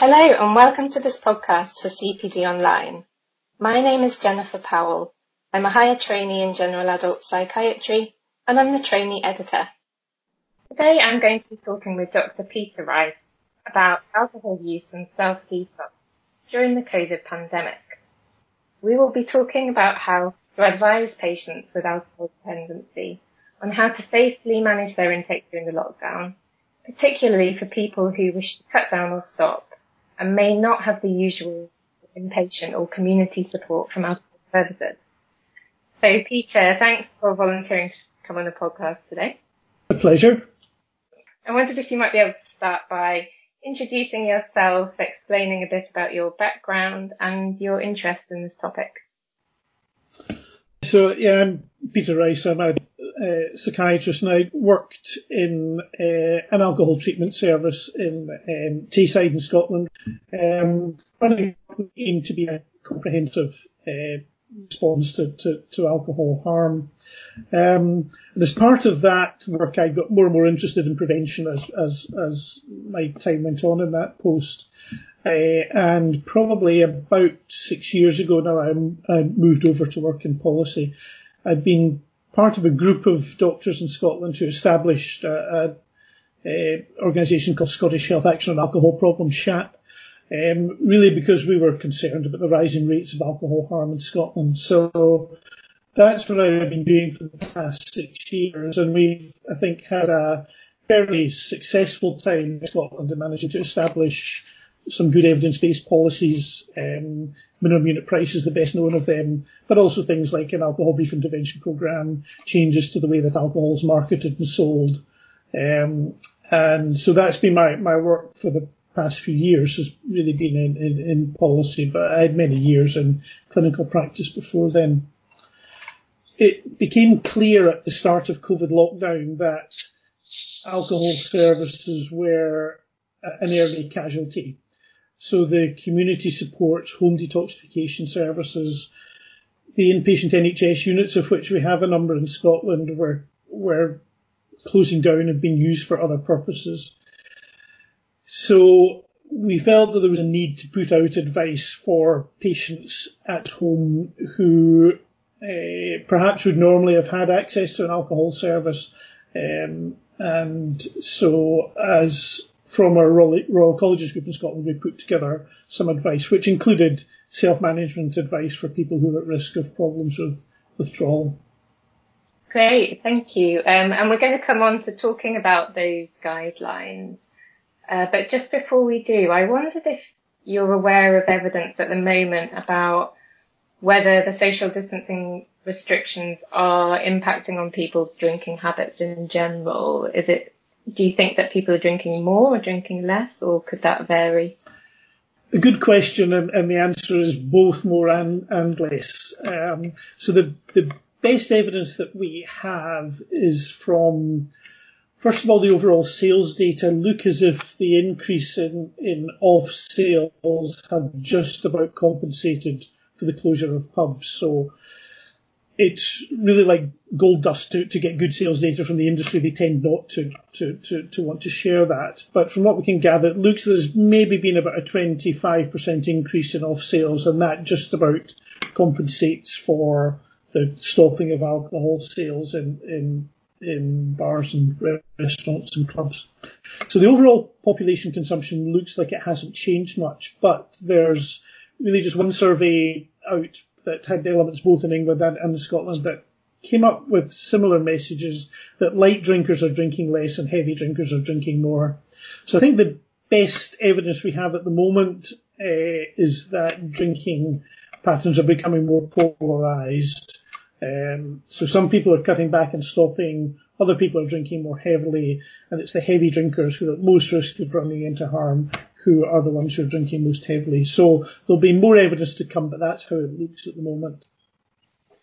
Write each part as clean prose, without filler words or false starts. Hello and welcome to this podcast for CPD Online. My name is Jennifer Powell. I'm a higher trainee in general adult psychiatry and I'm the trainee editor. Today I'm going to be talking with Dr Peter Rice about alcohol use and self-detox during the COVID pandemic. We will be talking about how to advise patients with alcohol dependency on how to safely manage their intake during the lockdown, particularly for people who wish to cut down or stop and may not have the usual inpatient or community support from alcohol services. So Peter, thanks for volunteering to come on the podcast today. A pleasure. I wondered if you might be able to start by introducing yourself, explaining a bit about your background and your interest in this topic. So yeah, I'm Peter Rice. I'm a psychiatrist and I worked in an alcohol treatment service in Tayside in Scotland. Running aimed to be a comprehensive response to alcohol harm. And as part of that work, I got more and more interested in prevention as my time went on in that post. And probably about 6 years ago now, I moved over to work in policy. I'd been part of a group of doctors in Scotland who established an organisation called Scottish Health Action on Alcohol Problems, SHAP, really because we were concerned about the rising rates of alcohol harm in Scotland. So that's what I've been doing for the past 6 years, and we've, I think, had a very successful time in Scotland in managing to establish some good evidence-based policies, minimum unit price is the best known of them, but also things like an alcohol brief intervention programme, changes to the way that alcohol is marketed and sold. And so that's been my work for the past few years, has really been in policy, but I had many years in clinical practice before then. It became clear at the start of COVID lockdown that alcohol services were an early casualty. So the community supports, home detoxification services, the inpatient NHS units, of which we have a number in Scotland, were closing down and being used for other purposes. So we felt that there was a need to put out advice for patients at home who perhaps would normally have had access to an alcohol service. And so as from our Royal Colleges group in Scotland, we put together some advice, which included self-management advice for people who are at risk of problems with withdrawal. Great, thank you. And we're going to come on to talking about those guidelines. But just before we do, I wondered if you're aware of evidence at the moment about whether the social distancing restrictions are impacting on people's drinking habits in general. Do you think that people are drinking more or drinking less, or could that vary? A good question, and the answer is both more and less. So the best evidence that we have is from, first of all, the overall sales data look as if the increase in off sales have just about compensated for the closure of pubs. So it's really like gold dust to get good sales data from the industry. They tend not to want to share that. But from what we can gather, it looks there's maybe been about a 25% increase in off sales, and that just about compensates for the stopping of alcohol sales in bars and restaurants and clubs. So the overall population consumption looks like it hasn't changed much, but there's really just one survey out that had elements both in England and in Scotland that came up with similar messages that light drinkers are drinking less and heavy drinkers are drinking more. So I think the best evidence we have at the moment is that drinking patterns are becoming more polarised. So some people are cutting back and stopping, other people are drinking more heavily, and it's the heavy drinkers who are at most risk of running into harm who are the ones who are drinking most heavily. So there'll be more evidence to come, but that's how it looks at the moment.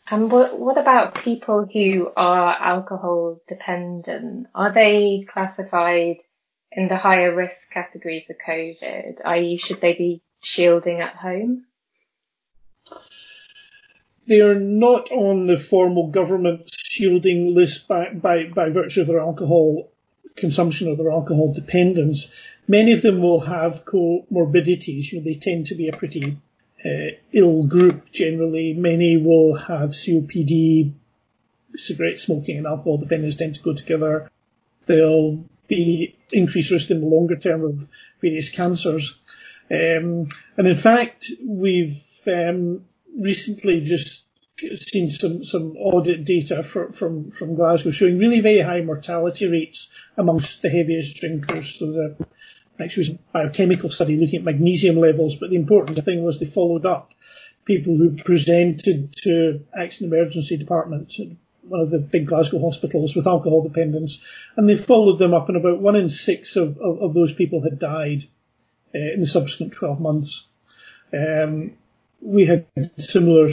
And what about people who are alcohol dependent? Are they classified in the higher risk category for COVID, i.e. should they be shielding at home? They are not on the formal government shielding list by virtue of their alcohol consumption or their alcohol dependence. Many of them will have comorbidities. They tend to be a pretty ill group generally. Many will have COPD. Cigarette smoking and alcohol dependence tend to go together. There'll be increased risk in the longer term of various cancers. And in fact, we've recently just seen some audit data from Glasgow showing really very high mortality rates amongst the heaviest drinkers. So there actually was a biochemical study looking at magnesium levels, but the important thing was they followed up people who presented to accident emergency department at one of the big Glasgow hospitals with alcohol dependence, and they followed them up, and about 1 in 6 of those people had died in the subsequent 12 months. We had similar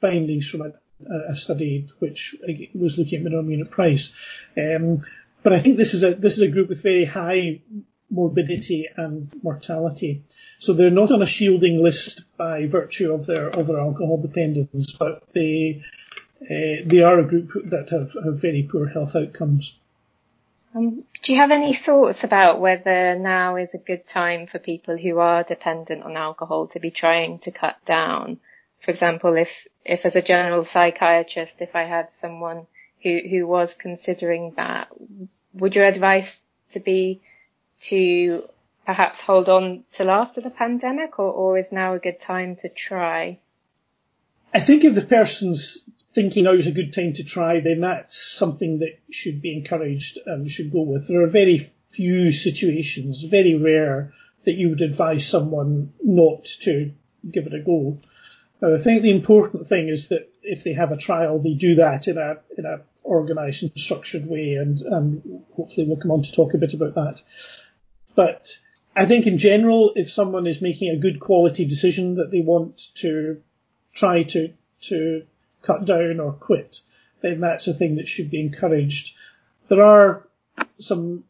findings from a study which was looking at minimum unit price. But I think this is a group with very high morbidity and mortality. So they're not on a shielding list by virtue of their alcohol dependence, but they are a group that have very poor health outcomes. Do you have any thoughts about whether now is a good time for people who are dependent on alcohol to be trying to cut down? For example, if as a general psychiatrist, if I had someone who was considering that, would your advice to be to perhaps hold on till after the pandemic, or is now a good time to try? I think if the person's thinking now is a good time to try, then that's something that should be encouraged and should go with. There are very few situations, very rare, that you would advise someone not to give it a go. Now, I think the important thing is that if they have a trial, they do that in a organised and structured way, and hopefully we'll come on to talk a bit about that. But I think in general, if someone is making a good quality decision that they want to try to cut down or quit, then that's a thing that should be encouraged. There are some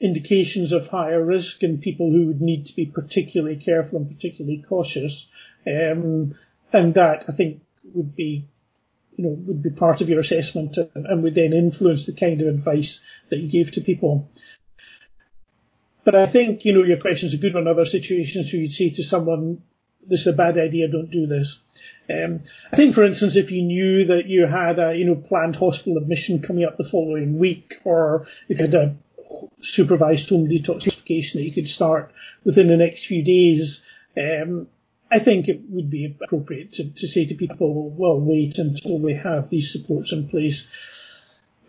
indications of higher risk in people who would need to be particularly careful and particularly cautious, and that I think would be part of your assessment and would then influence the kind of advice that you gave to people. But I think, your question's a good one. Other situations where you'd say to someone, this is a bad idea, don't do this. I think, for instance, if you knew that you had a planned hospital admission coming up the following week, or if you had a supervised home detoxification that you could start within the next few days, I think it would be appropriate to say to people, well, wait until we have these supports in place.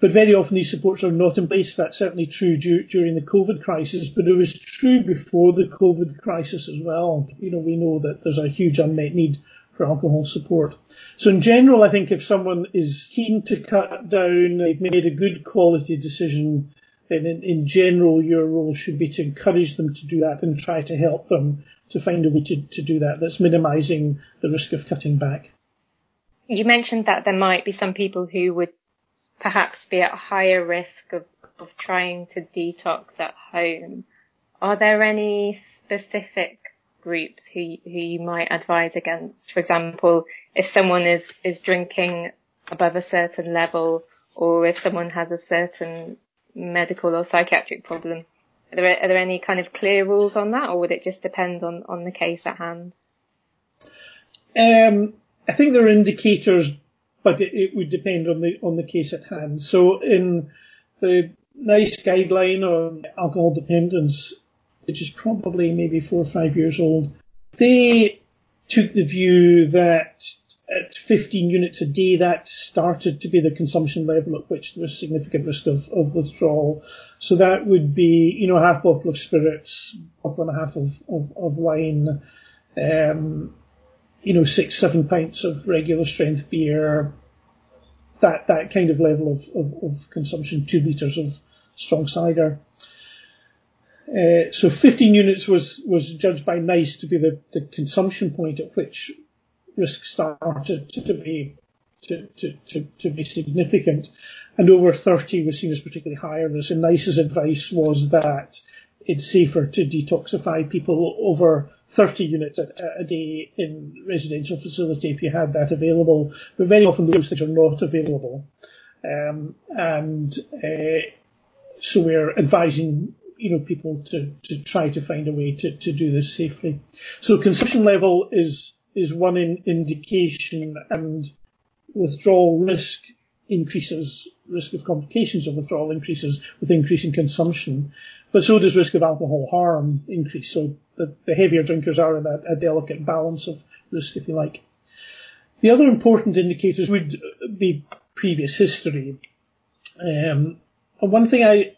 But very often these supports are not in place. That's certainly true during the COVID crisis, but it was true before the COVID crisis as well. We know that there's a huge unmet need for alcohol support. So in general, I think if someone is keen to cut down, they've made a good quality decision, then in general, your role should be to encourage them to do that and try to help them to find a way to do that that's minimising the risk of cutting back. You mentioned that there might be some people who would perhaps be at higher risk of trying to detox at home. Are there any specific groups who you might advise against? For example, if someone is drinking above a certain level, or if someone has a certain medical or psychiatric problem, are there any kind of clear rules on that, or would it just depend on the case at hand? I think there are indicators, but it would depend on the case at hand. So in the NICE guideline on alcohol dependence, which is probably maybe 4 or 5 years old, they took the view that at 15 units a day, that started to be the consumption level at which there was significant risk of withdrawal. So that would be, a half bottle of spirits, bottle and a half of wine, 6, 7 pints of regular strength beer, that kind of level of consumption, 2 litres of strong cider. So 15 units was judged by NICE to be the consumption point at which risk started to be significant, and over 30 was seen as particularly higher risk. And NICE's advice was that it's safer to detoxify people over 30 units a day in residential facility if you had that available. But very often those things are not available, so we're advising people to try to find a way to do this safely. So consumption level is one indication, and withdrawal risk increases, risk of complications of withdrawal increases with increasing consumption, but so does risk of alcohol harm increase. So the heavier drinkers are in a delicate balance of risk, if you like. The other important indicators would be previous history. And one thing I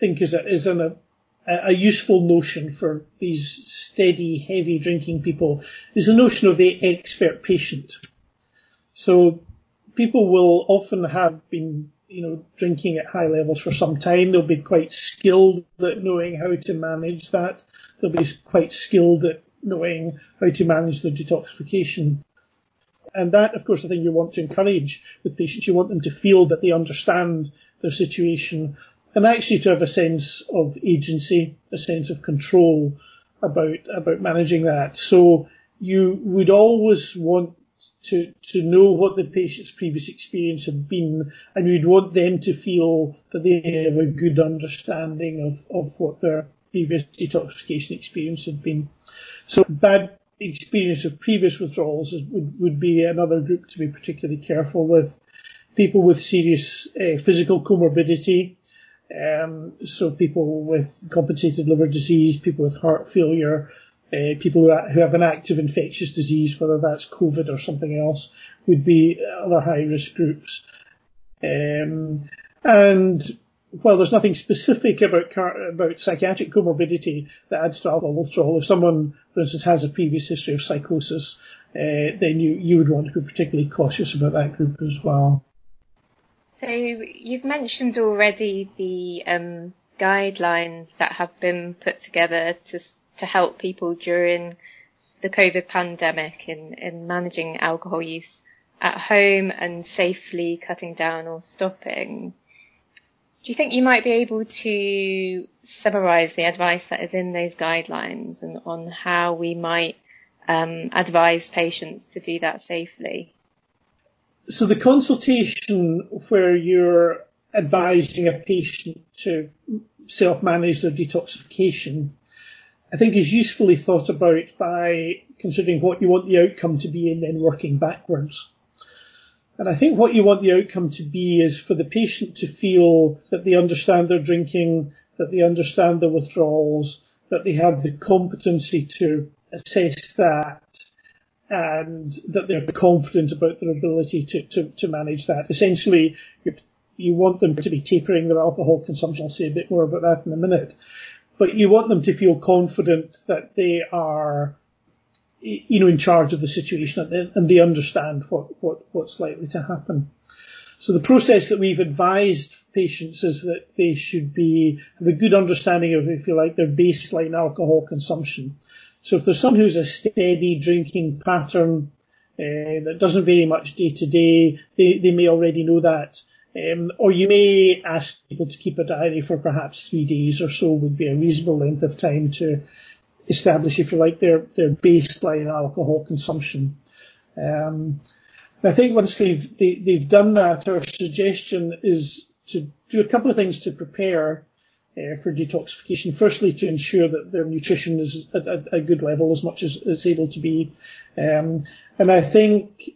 think is a useful notion for these steady, heavy drinking people is the notion of the expert patient. So people will often have been, drinking at high levels for some time. They'll be quite skilled at knowing how to manage that. They'll be quite skilled at knowing how to manage the detoxification. And that, of course, I think you want to encourage with patients. You want them to feel that they understand their situation and actually to have a sense of agency, a sense of control about managing that. So you would always want to know what the patient's previous experience had been, and you'd want them to feel that they have a good understanding of what their previous detoxification experience had been. So bad experience of previous withdrawals would be another group to be particularly careful with. People with serious physical comorbidity, so people with compensated liver disease, people with heart failure, people who have an active infectious disease, whether that's COVID or something else, would be other high-risk groups. And while there's nothing specific about psychiatric comorbidity that adds to alcohol withdrawal, if someone, for instance, has a previous history of psychosis, then you would want to be particularly cautious about that group as well. So you've mentioned already the guidelines that have been put together to help people during the COVID pandemic in managing alcohol use at home and safely cutting down or stopping. Do you think you might be able to summarise the advice that is in those guidelines and on how we might advise patients to do that safely? So the consultation where you're advising a patient to self-manage their detoxification, I think, is usefully thought about by considering what you want the outcome to be and then working backwards. And I think what you want the outcome to be is for the patient to feel that they understand their drinking, that they understand their withdrawals, that they have the competency to assess that, and that they're confident about their ability to manage that. Essentially, you want them to be tapering their alcohol consumption. I'll say a bit more about that in a minute. But you want them to feel confident that they are in charge of the situation, and they understand what's likely to happen. So the process that we've advised patients is that they should have a good understanding of, if you like, their baseline alcohol consumption. So if there's someone who's a steady drinking pattern that doesn't vary much day to day, they may already know that. Or you may ask people to keep a diary for perhaps 3 days or so would be a reasonable length of time to establish, if you like, their baseline alcohol consumption. I think once they've done that, our suggestion is to do a couple of things to prepare for detoxification. Firstly, to ensure that their nutrition is at a good level, as much as it's able to be. And I think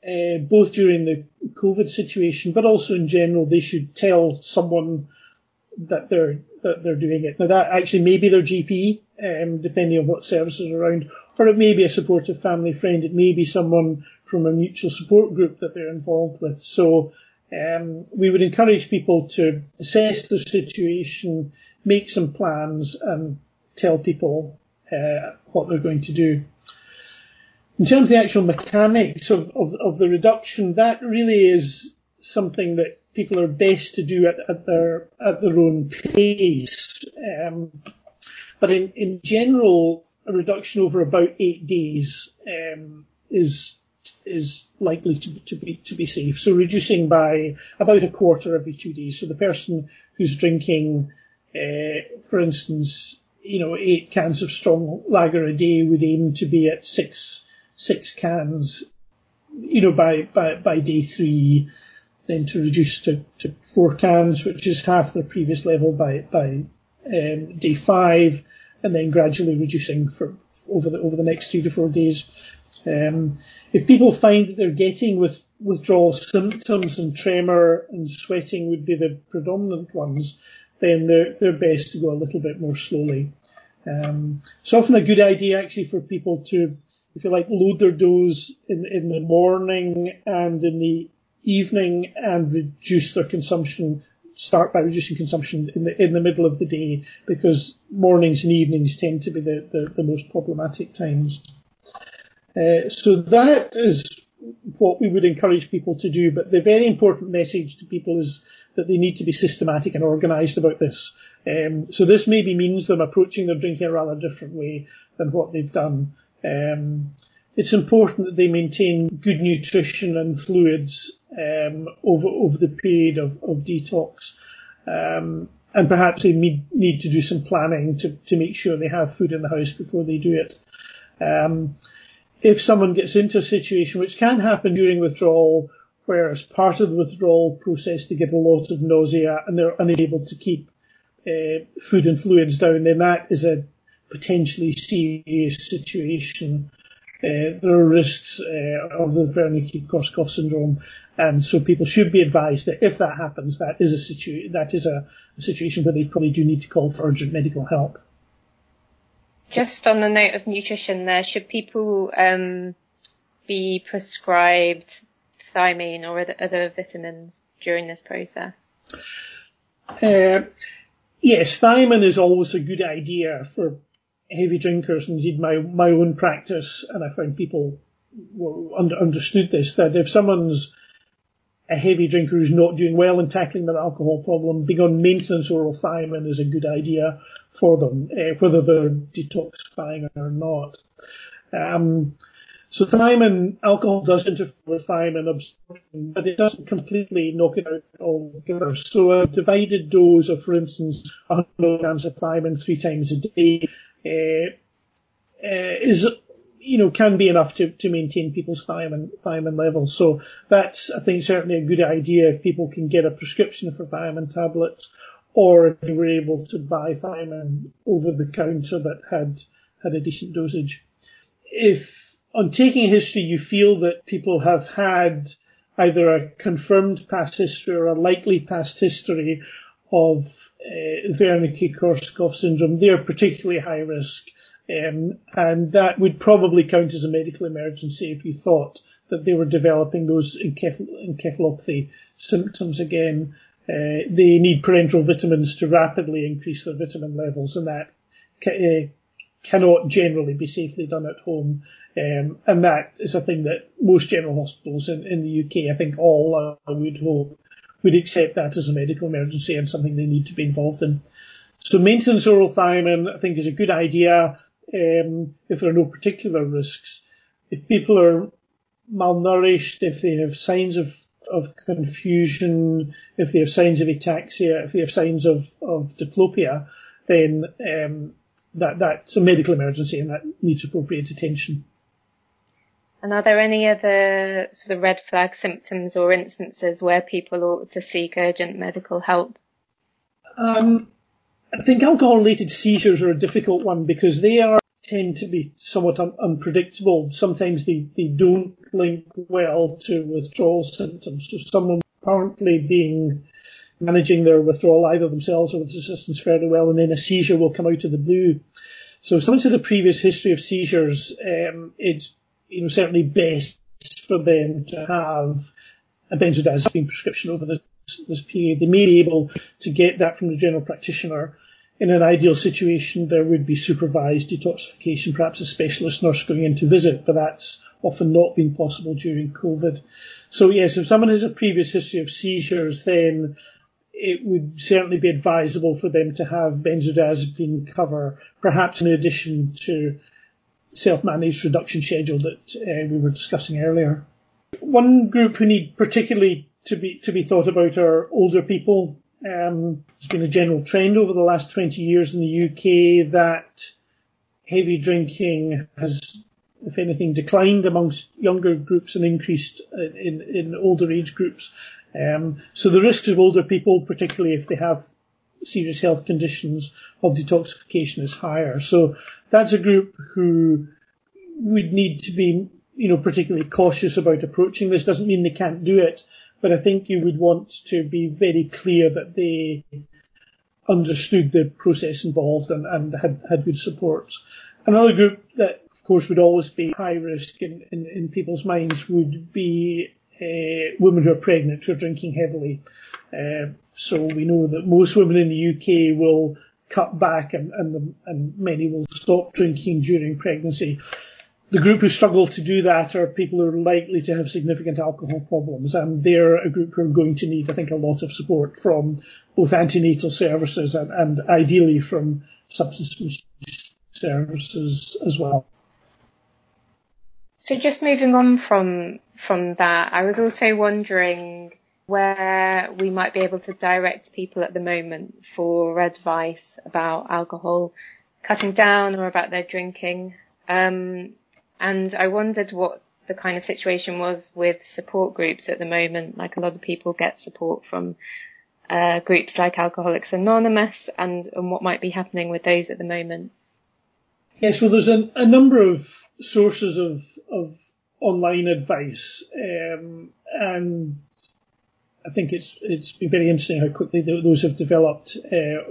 both during the COVID situation, but also in general, they should tell someone that they're doing it. Now, that actually may be their GP, depending on what services are around, or it may be a supportive family friend. It may be someone from a mutual support group that they're involved with. So we would encourage people to assess the situation, make some plans, and tell people what they're going to do. In terms of the actual mechanics of the reduction, that really is something that people are best to do at their own pace. But in general, a reduction over about 8 days is likely to be safe. So reducing by about a quarter every 2 days. So the person who's drinking, for instance, 8 cans of strong lager a day would aim to be at six cans, by day 3. Then to reduce to 4 cans, which is half their previous level by day 5, and then gradually reducing for over the next 3 to 4 days. If people find that they're getting withdrawal symptoms, and tremor and sweating would be the predominant ones, then they're best to go a little bit more slowly. It's often a good idea actually for people to, if you like, load their dose in the morning and in the evening, and reduce their consumption. Start by reducing consumption in the middle of the day, because mornings and evenings tend to be the most problematic times. So that is what we would encourage people to do. But the very important message to people is that they need to be systematic and organised about this. So this maybe means them approaching their drinking a rather different way than what they've done. It's important that they maintain good nutrition and fluids over the period of detox. And perhaps they need to do some planning to make sure they have food in the house before they do it. If someone gets into a situation, which can happen during withdrawal, where as part of the withdrawal process they get a lot of nausea and they're unable to keep food and fluids down, then that is a potentially serious situation. There are risks of the Wernicke-Korsakoff syndrome, and so people should be advised that if that happens, that is a situation where they probably do need to call for urgent medical help. Just on the note of nutrition there, should people be prescribed thymine or other vitamins during this process? Yes, thymine is always a good idea for heavy drinkers. Indeed, my own practice, and I found people understood this, that if someone's a heavy drinker who's not doing well in tackling their alcohol problem, being on maintenance oral thiamine is a good idea for them, whether they're detoxifying or not. So thiamine, alcohol does interfere with thiamine absorption, but it doesn't completely knock it out altogether. So a divided dose of, for instance, 100 grams of thiamine 3 times a day is, you know, can be enough to maintain people's thiamine levels. So that's, I think, certainly a good idea if people can get a prescription for thiamine tablets, or if they were able to buy thiamine over the counter that had a decent dosage. If on taking history you feel that people have had either a confirmed past history or a likely past history of Wernicke-Korsakoff syndrome, they are particularly high risk. And that would probably count as a medical emergency if you thought that they were developing those encephalopathy symptoms again. They need parenteral vitamins to rapidly increase their vitamin levels, and that cannot generally be safely done at home. And that is a thing that most general hospitals in the UK, I think all, I would hope, would accept that as a medical emergency and something they need to be involved in. So maintenance oral thiamine, I think, is a good idea if there are no particular risks. If people are malnourished, if they have signs of confusion, if they have signs of ataxia, if they have signs of diplopia, then that's a medical emergency and that needs appropriate attention. And are there any other sort of red flag symptoms or instances where people ought to seek urgent medical help? I think alcohol-related seizures are a difficult one because they tend to be somewhat unpredictable. Sometimes they don't link well to withdrawal symptoms. So someone apparently managing their withdrawal either themselves or with assistance fairly well, and then a seizure will come out of the blue. So if someone's had a previous history of seizures, it's, you know, certainly best for them to have a benzodiazepine prescription over this period. They may be able to get that from the general practitioner. In an ideal situation, there would be supervised detoxification, perhaps a specialist nurse going in to visit, but that's often not been possible during COVID. So yes, if someone has a previous history of seizures, then it would certainly be advisable for them to have benzodiazepine cover, perhaps in addition to self-managed reduction schedule that we were discussing earlier. One group who need particularly to be thought about are older people. There's been a general trend over the last 20 years in the UK that heavy drinking has, if anything, declined amongst younger groups and increased in older age groups. So the risks of older people, particularly if they have serious health conditions of detoxification is higher. So that's a group who would need to be, you know, particularly cautious about approaching this. Doesn't mean they can't do it, but I think you would want to be very clear that they understood the process involved and had good supports. Another group that, of course, would always be high risk in people's minds would be women who are pregnant, who are drinking heavily. So we know that most women in the UK will cut back and many will stop drinking during pregnancy. The group who struggle to do that are people who are likely to have significant alcohol problems, and they're a group who are going to need, I think, a lot of support from both antenatal services and ideally from substance misuse services as well. So just moving on from that, I was also wondering where we might be able to direct people at the moment for advice about alcohol cutting down or about their drinking. And I wondered what the kind of situation was with support groups at the moment. Like, a lot of people get support from groups like Alcoholics Anonymous, and what might be happening with those at the moment. Yes, well, there's a number of sources of online advice, and I think it's been very interesting how quickly those have developed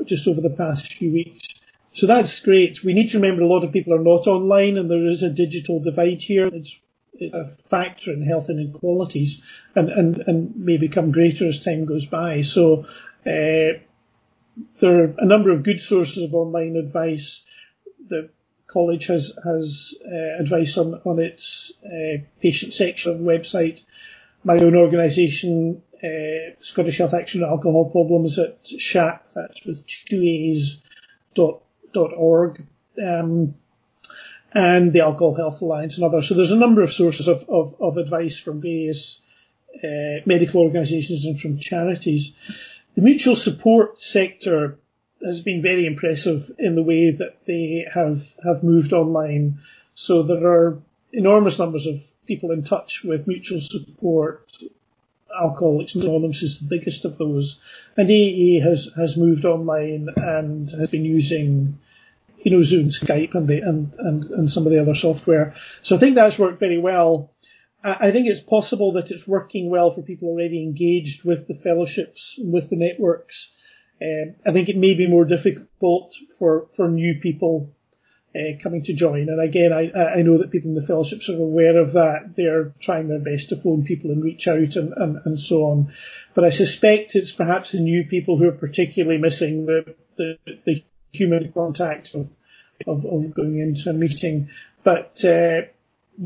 just over the past few weeks. So that's great. We need to remember a lot of people are not online, and there is a digital divide here. It's a factor in health inequalities, and may become greater as time goes by. So there are a number of good sources of online advice. The college has advice on its patient section of the website. My own organisation, Scottish Health Action on Alcohol Problems, at SHAP, that's with 2A's, .org, and the Alcohol Health Alliance and others. So there's a number of sources of advice from various medical organisations and from charities. The mutual support sector has been very impressive in the way that they have moved online. So there are enormous numbers of people in touch with mutual support. Alcoholics Anonymous is the biggest of those. And AA has moved online and has been using, you know, Zoom, Skype and some of the other software. So I think that's worked very well. I think it's possible that it's working well for people already engaged with the fellowships, with the networks. I think it may be more difficult for new people coming to join. And again, I know that people in the fellowships are aware of that. They're trying their best to phone people and reach out and so on. But I suspect it's perhaps the new people who are particularly missing the human contact of going into a meeting. But the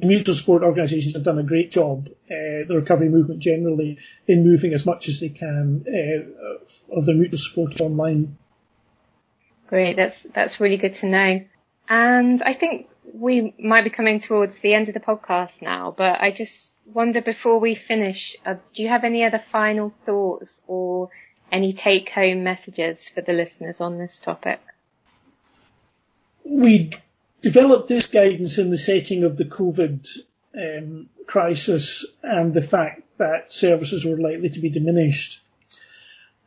mutual support organisations have done a great job, the recovery movement generally, in moving as much as they can of their mutual support online. Great, that's really good to know. And I think we might be coming towards the end of the podcast now, but I just wonder, before we finish, do you have any other final thoughts or any take-home messages for the listeners on this topic? We developed this guidance in the setting of the COVID crisis and the fact that services were likely to be diminished.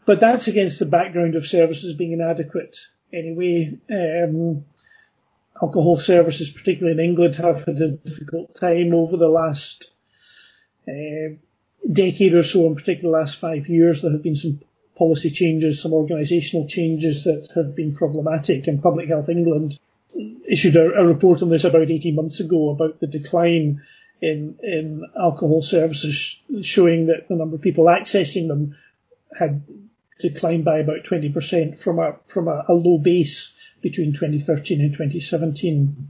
But that's against the background of services being inadequate anyway. Alcohol services, particularly in England, have had a difficult time over the last decade or so, in particular the last 5 years. There have been some policy changes, some organisational changes that have been problematic. And Public Health England issued a report on this about 18 months ago about the decline in alcohol services, showing that the number of people accessing them had declined by about 20% from a low base between 2013 and 2017.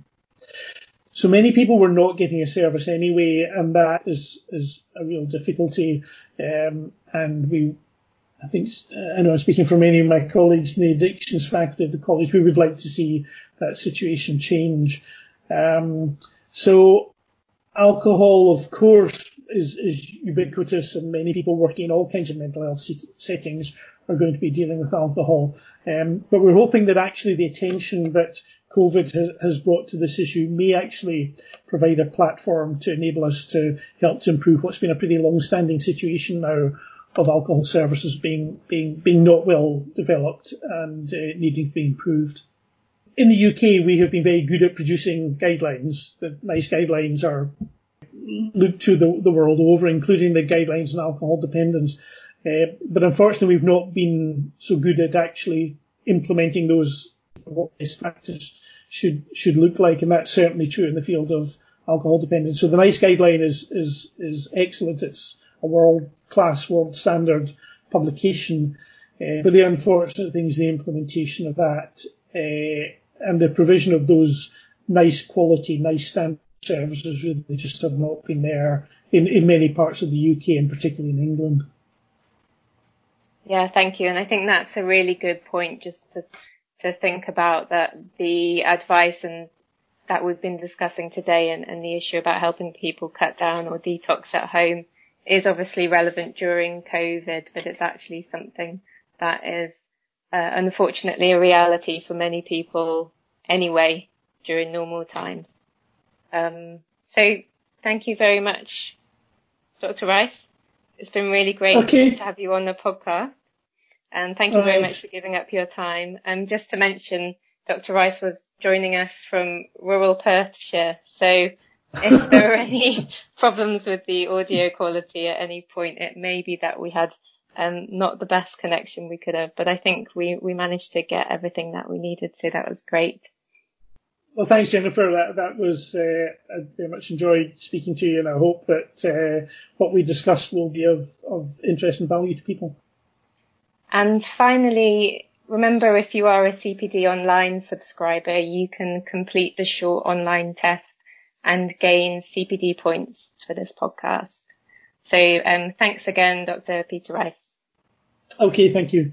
So many people were not getting a service anyway, and that is a real difficulty. And I think, I know I'm speaking for many of my colleagues in the addictions faculty of the college, we would like to see that situation change. So alcohol, of course, is ubiquitous, and many people working in all kinds of mental health settings are going to be dealing with alcohol. But we're hoping that actually the attention that COVID has brought to this issue may actually provide a platform to enable us to help to improve what's been a pretty long-standing situation now of alcohol services being not well developed and needing to be improved. In the UK, we have been very good at producing guidelines. The NICE guidelines are looked to the world over, including the guidelines on alcohol dependence. But unfortunately, we've not been so good at actually implementing those, what this practice should look like. And that's certainly true in the field of alcohol dependence. So the NICE guideline is excellent. It's a world-class, world-standard publication. But the unfortunate thing is the implementation of that and the provision of those NICE quality, NICE standard services really just have not been there in many parts of the UK and particularly in England. Yeah, thank you. And I think that's a really good point just to think about, that the advice and that we've been discussing today and the issue about helping people cut down or detox at home is obviously relevant during COVID, but it's actually something that is unfortunately a reality for many people anyway during normal times. So thank you very much, Dr. Rice. It's been really great to have you on the podcast. And thank you very much for giving up your time. And just to mention, Dr. Rice was joining us from rural Perthshire. So if there are any problems with the audio quality at any point, it may be that we had not the best connection we could have. But I think we managed to get everything that we needed. So that was great. Well, thanks, Jennifer. That was, I very much enjoyed speaking to you, and I hope that what we discussed will be of interest and value to people. And finally, remember, if you are a CPD Online subscriber, you can complete the short online test and gain CPD points for this podcast. So thanks again, Dr. Peter Rice. Okay, thank you.